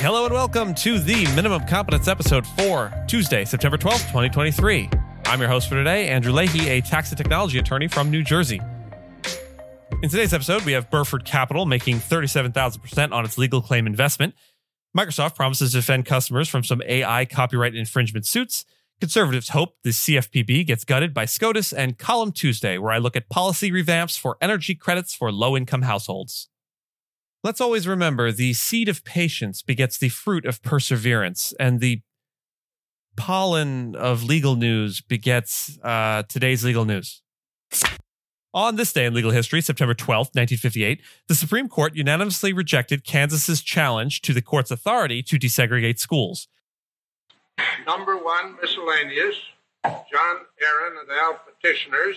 Hello and welcome to the Minimum Competence episode for Tuesday, September 12th, 2023. I'm your host for today, Andrew Leahy, a tax and technology attorney from New Jersey. In today's episode, we have Burford Capital making 37,000% on its legal claim investment. Microsoft promises to defend customers from some AI copyright infringement suits. Conservatives hope the CFPB gets gutted by SCOTUS, and Column Tuesday, where I look at policy revamps for energy credits for low-income households. Let's always remember the seed of patience begets the fruit of perseverance, and the pollen of legal news begets today's legal news. On this day in legal history, September 12th, 1958, the Supreme Court unanimously rejected Kansas's challenge to the court's authority to desegregate schools. Number one, miscellaneous, John Aaron et al. Petitioners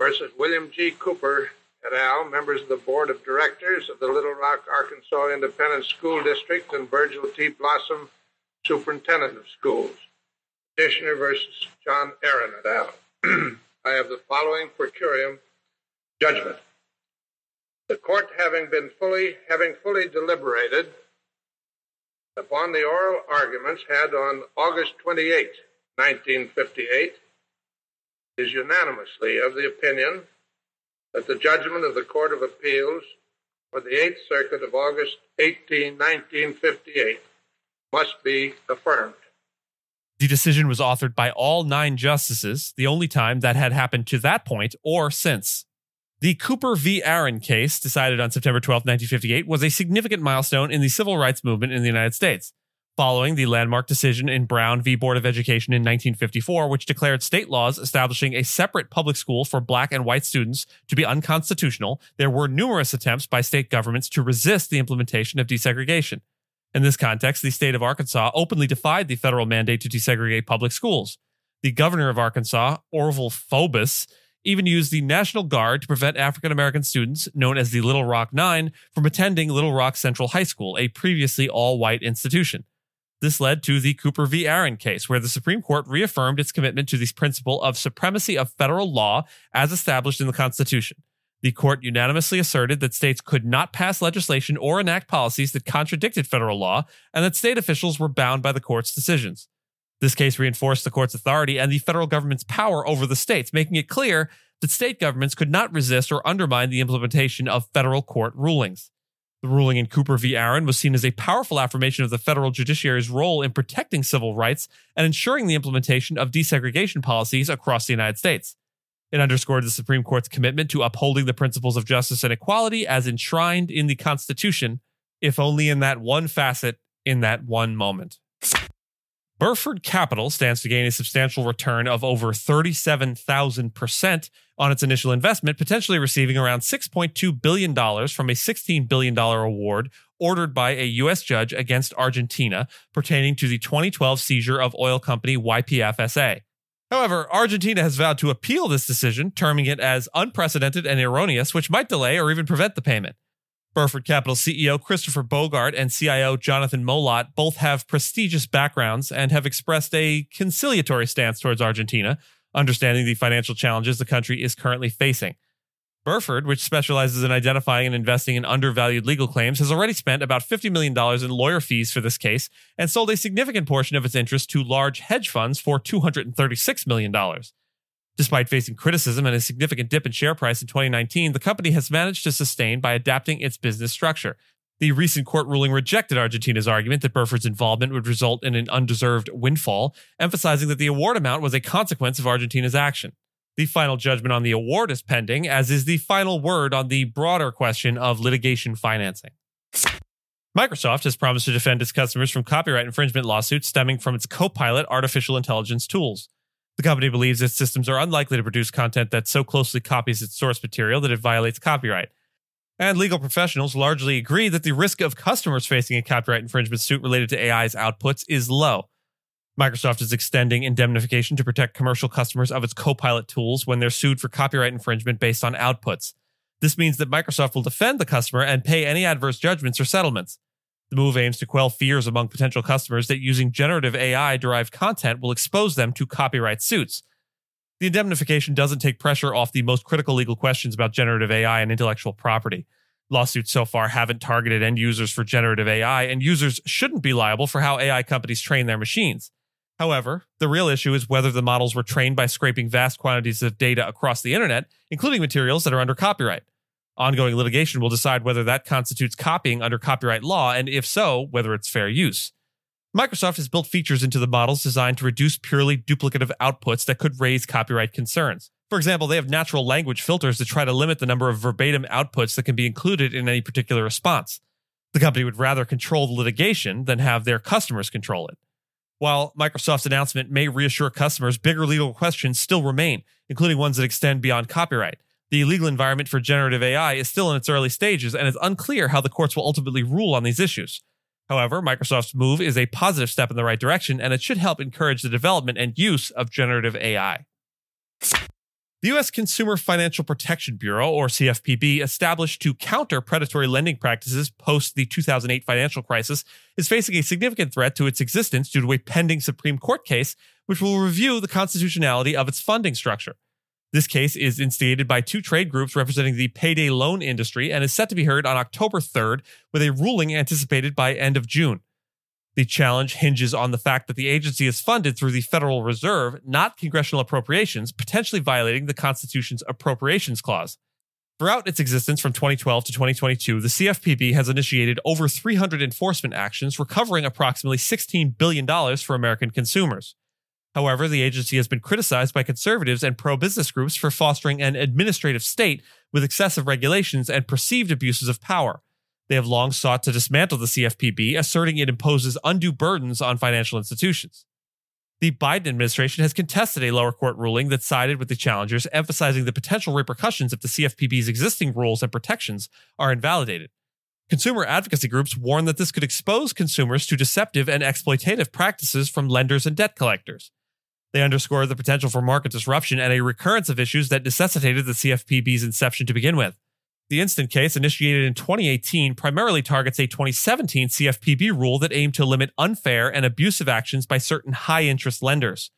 versus William G. Cooper et al., members of the Board of Directors of the Little Rock, Arkansas Independent School District, and Virgil T. Blossom, Superintendent of Schools. Petitioner versus John Aaron et al. I have the following per curiam judgment. The court, having fully deliberated upon the oral arguments had on August 28, 1958, is unanimously of the opinion that the judgment of the Court of Appeals for the Eighth Circuit of August 18, 1958 must be affirmed. The decision was authored by all nine justices, the only time that had happened to that point or since. The Cooper v. Aaron case, decided on September 12, 1958, was a significant milestone in the civil rights movement in the United States, following the landmark decision in Brown v. Board of Education in 1954, which declared state laws establishing a separate public school for black and white students to be unconstitutional. There were numerous attempts by state governments to resist the implementation of desegregation. In this context, the state of Arkansas openly defied the federal mandate to desegregate public schools. The governor of Arkansas, Orval Faubus, even used the National Guard to prevent African-American students, known as the Little Rock Nine, from attending Little Rock Central High School, a previously all-white institution. This led to the Cooper v. Aaron case, where the Supreme Court reaffirmed its commitment to the principle of supremacy of federal law as established in the Constitution. The court unanimously asserted that states could not pass legislation or enact policies that contradicted federal law, and that state officials were bound by the court's decisions. This case reinforced the court's authority and the federal government's power over the states, making it clear that state governments could not resist or undermine the implementation of federal court rulings. The ruling in Cooper v. Aaron was seen as a powerful affirmation of the federal judiciary's role in protecting civil rights and ensuring the implementation of desegregation policies across the United States. It underscored the Supreme Court's commitment to upholding the principles of justice and equality as enshrined in the Constitution, if only in that one facet, in that one moment. Burford Capital stands to gain a substantial return of over 37,000% on its initial investment, potentially receiving around $6.2 billion from a $16 billion award ordered by a U.S. judge against Argentina pertaining to the 2012 seizure of oil company YPFSA. However, Argentina has vowed to appeal this decision, terming it as unprecedented and erroneous, which might delay or even prevent the payment. Burford Capital CEO Christopher Bogart and CIO Jonathan Molot both have prestigious backgrounds and have expressed a conciliatory stance towards Argentina, understanding the financial challenges the country is currently facing. Burford, which specializes in identifying and investing in undervalued legal claims, has already spent about $50 million in lawyer fees for this case and sold a significant portion of its interest to large hedge funds for $236 million. Despite facing criticism and a significant dip in share price in 2019, the company has managed to sustain by adapting its business structure. The recent court ruling rejected Argentina's argument that Burford's involvement would result in an undeserved windfall, emphasizing that the award amount was a consequence of Argentina's action. The final judgment on the award is pending, as is the final word on the broader question of litigation financing. Microsoft has promised to defend its customers from copyright infringement lawsuits stemming from its Copilot artificial intelligence tools. The company believes its systems are unlikely to produce content that so closely copies its source material that it violates copyright. And legal professionals largely agree that the risk of customers facing a copyright infringement suit related to AI's outputs is low. Microsoft is extending indemnification to protect commercial customers of its Copilot tools when they're sued for copyright infringement based on outputs. This means that Microsoft will defend the customer and pay any adverse judgments or settlements. The move aims to quell fears among potential customers that using generative AI-derived content will expose them to copyright suits. The indemnification doesn't take pressure off the most critical legal questions about generative AI and intellectual property. lawsuits so far haven't targeted end users for generative AI, and users shouldn't be liable for how AI companies train their machines. However, the real issue is whether the models were trained by scraping vast quantities of data across the internet, including materials that are under copyright. Ongoing litigation will decide whether that constitutes copying under copyright law, and if so, whether it's fair use. Microsoft has built features into the models designed to reduce purely duplicative outputs that could raise copyright concerns. For example, they have natural language filters to try to limit the number of verbatim outputs that can be included in any particular response. The company would rather control the litigation than have their customers control it. While Microsoft's announcement may reassure customers, bigger legal questions still remain, including ones that extend beyond copyright. The legal environment for generative AI is still in its early stages, and it's unclear how the courts will ultimately rule on these issues. However, Microsoft's move is a positive step in the right direction, and it should help encourage the development and use of generative AI. The U.S. Consumer Financial Protection Bureau, or CFPB, established to counter predatory lending practices post the 2008 financial crisis, is facing a significant threat to its existence due to a pending Supreme Court case, which will review the constitutionality of its funding structure. This case is instigated by two trade groups representing the payday loan industry and is set to be heard on October 3rd, with a ruling anticipated by end of June. The challenge hinges on the fact that the agency is funded through the Federal Reserve, not congressional appropriations, potentially violating the Constitution's Appropriations Clause. Throughout its existence from 2012 to 2022, the CFPB has initiated over 300 enforcement actions, recovering approximately $16 billion for American consumers. However, the agency has been criticized by conservatives and pro-business groups for fostering an administrative state with excessive regulations and perceived abuses of power. They have long sought to dismantle the CFPB, asserting it imposes undue burdens on financial institutions. The Biden administration has contested a lower court ruling that sided with the challengers, emphasizing the potential repercussions if the CFPB's existing rules and protections are invalidated. Consumer advocacy groups warn that this could expose consumers to deceptive and exploitative practices from lenders and debt collectors. They underscore the potential for market disruption and a recurrence of issues that necessitated the CFPB's inception to begin with. The instant case, initiated in 2018, primarily targets a 2017 CFPB rule that aimed to limit unfair and abusive actions by certain high-interest lenders.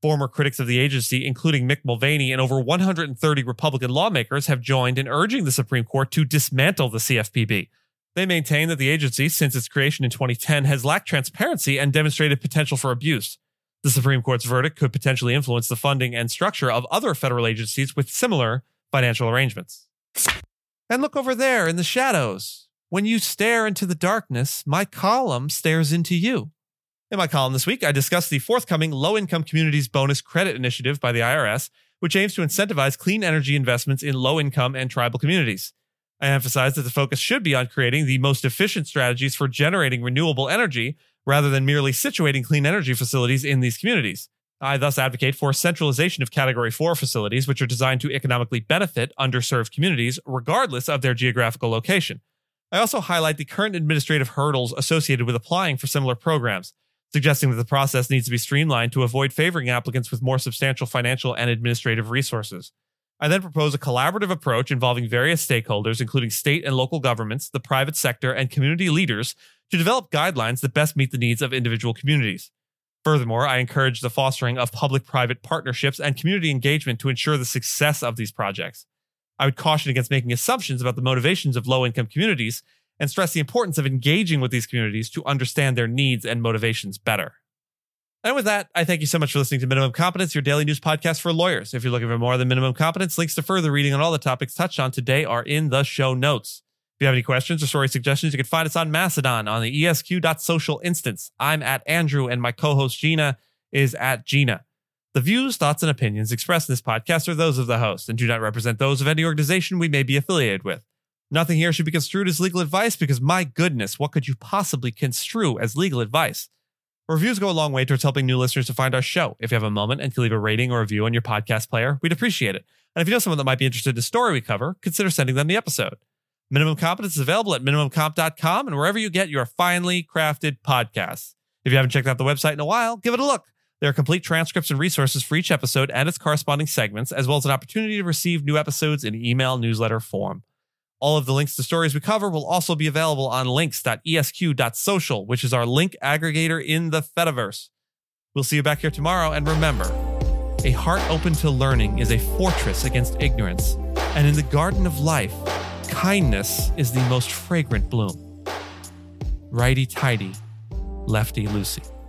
Former critics of the agency, including Mick Mulvaney and over 130 Republican lawmakers, have joined in urging the Supreme Court to dismantle the CFPB. They maintain that the agency, since its creation in 2010, has lacked transparency and demonstrated potential for abuse. The Supreme Court's verdict could potentially influence the funding and structure of other federal agencies with similar financial arrangements. And look over there in the shadows. When you stare into the darkness, my column stares into you. In my column this week, I discussed the forthcoming Low-Income Communities Bonus Credit Initiative by the IRS, which aims to incentivize clean energy investments in low-income and tribal communities. I emphasized that the focus should be on creating the most efficient strategies for generating renewable energy, rather than merely situating clean energy facilities in these communities. I thus advocate for centralization of Category 4 facilities, which are designed to economically benefit underserved communities, regardless of their geographical location. I also highlight the current administrative hurdles associated with applying for similar programs, suggesting that the process needs to be streamlined to avoid favoring applicants with more substantial financial and administrative resources. I then propose a collaborative approach involving various stakeholders, including state and local governments, the private sector, and community leaders, to develop guidelines that best meet the needs of individual communities. Furthermore, I encourage the fostering of public-private partnerships and community engagement to ensure the success of these projects. I would caution against making assumptions about the motivations of low-income communities and stress the importance of engaging with these communities to understand their needs and motivations better. And with that, I thank you so much for listening to Minimum Competence, your daily news podcast for lawyers. If you're looking for more than Minimum Competence, links to further reading on all the topics touched on today are in the show notes. If you have any questions or story suggestions, you can find us on Mastodon on the esq.social instance. I'm at Andrew, and my co-host Gina is at Gina. The views, thoughts, and opinions expressed in this podcast are those of the host and do not represent those of any organization we may be affiliated with. Nothing here should be construed as legal advice because, my goodness, what could you possibly construe as legal advice? Reviews go a long way towards helping new listeners to find our show. If you have a moment and can leave a rating or review on your podcast player, we'd appreciate it. And if you know someone that might be interested in the story we cover, consider sending them the episode. Minimum Competence is available at minimumcomp.com and wherever you get your finely crafted podcasts. If you haven't checked out the website in a while, give it a look. There are complete transcripts and resources for each episode and its corresponding segments, as well as an opportunity to receive new episodes in email newsletter form. All of the links to stories we cover will also be available on links.esq.social, which is our link aggregator in the Fediverse. We'll see you back here tomorrow, and remember, a heart open to learning is a fortress against ignorance, and in the garden of life, Kindness is the most fragrant bloom. Righty-tighty, lefty-loosey.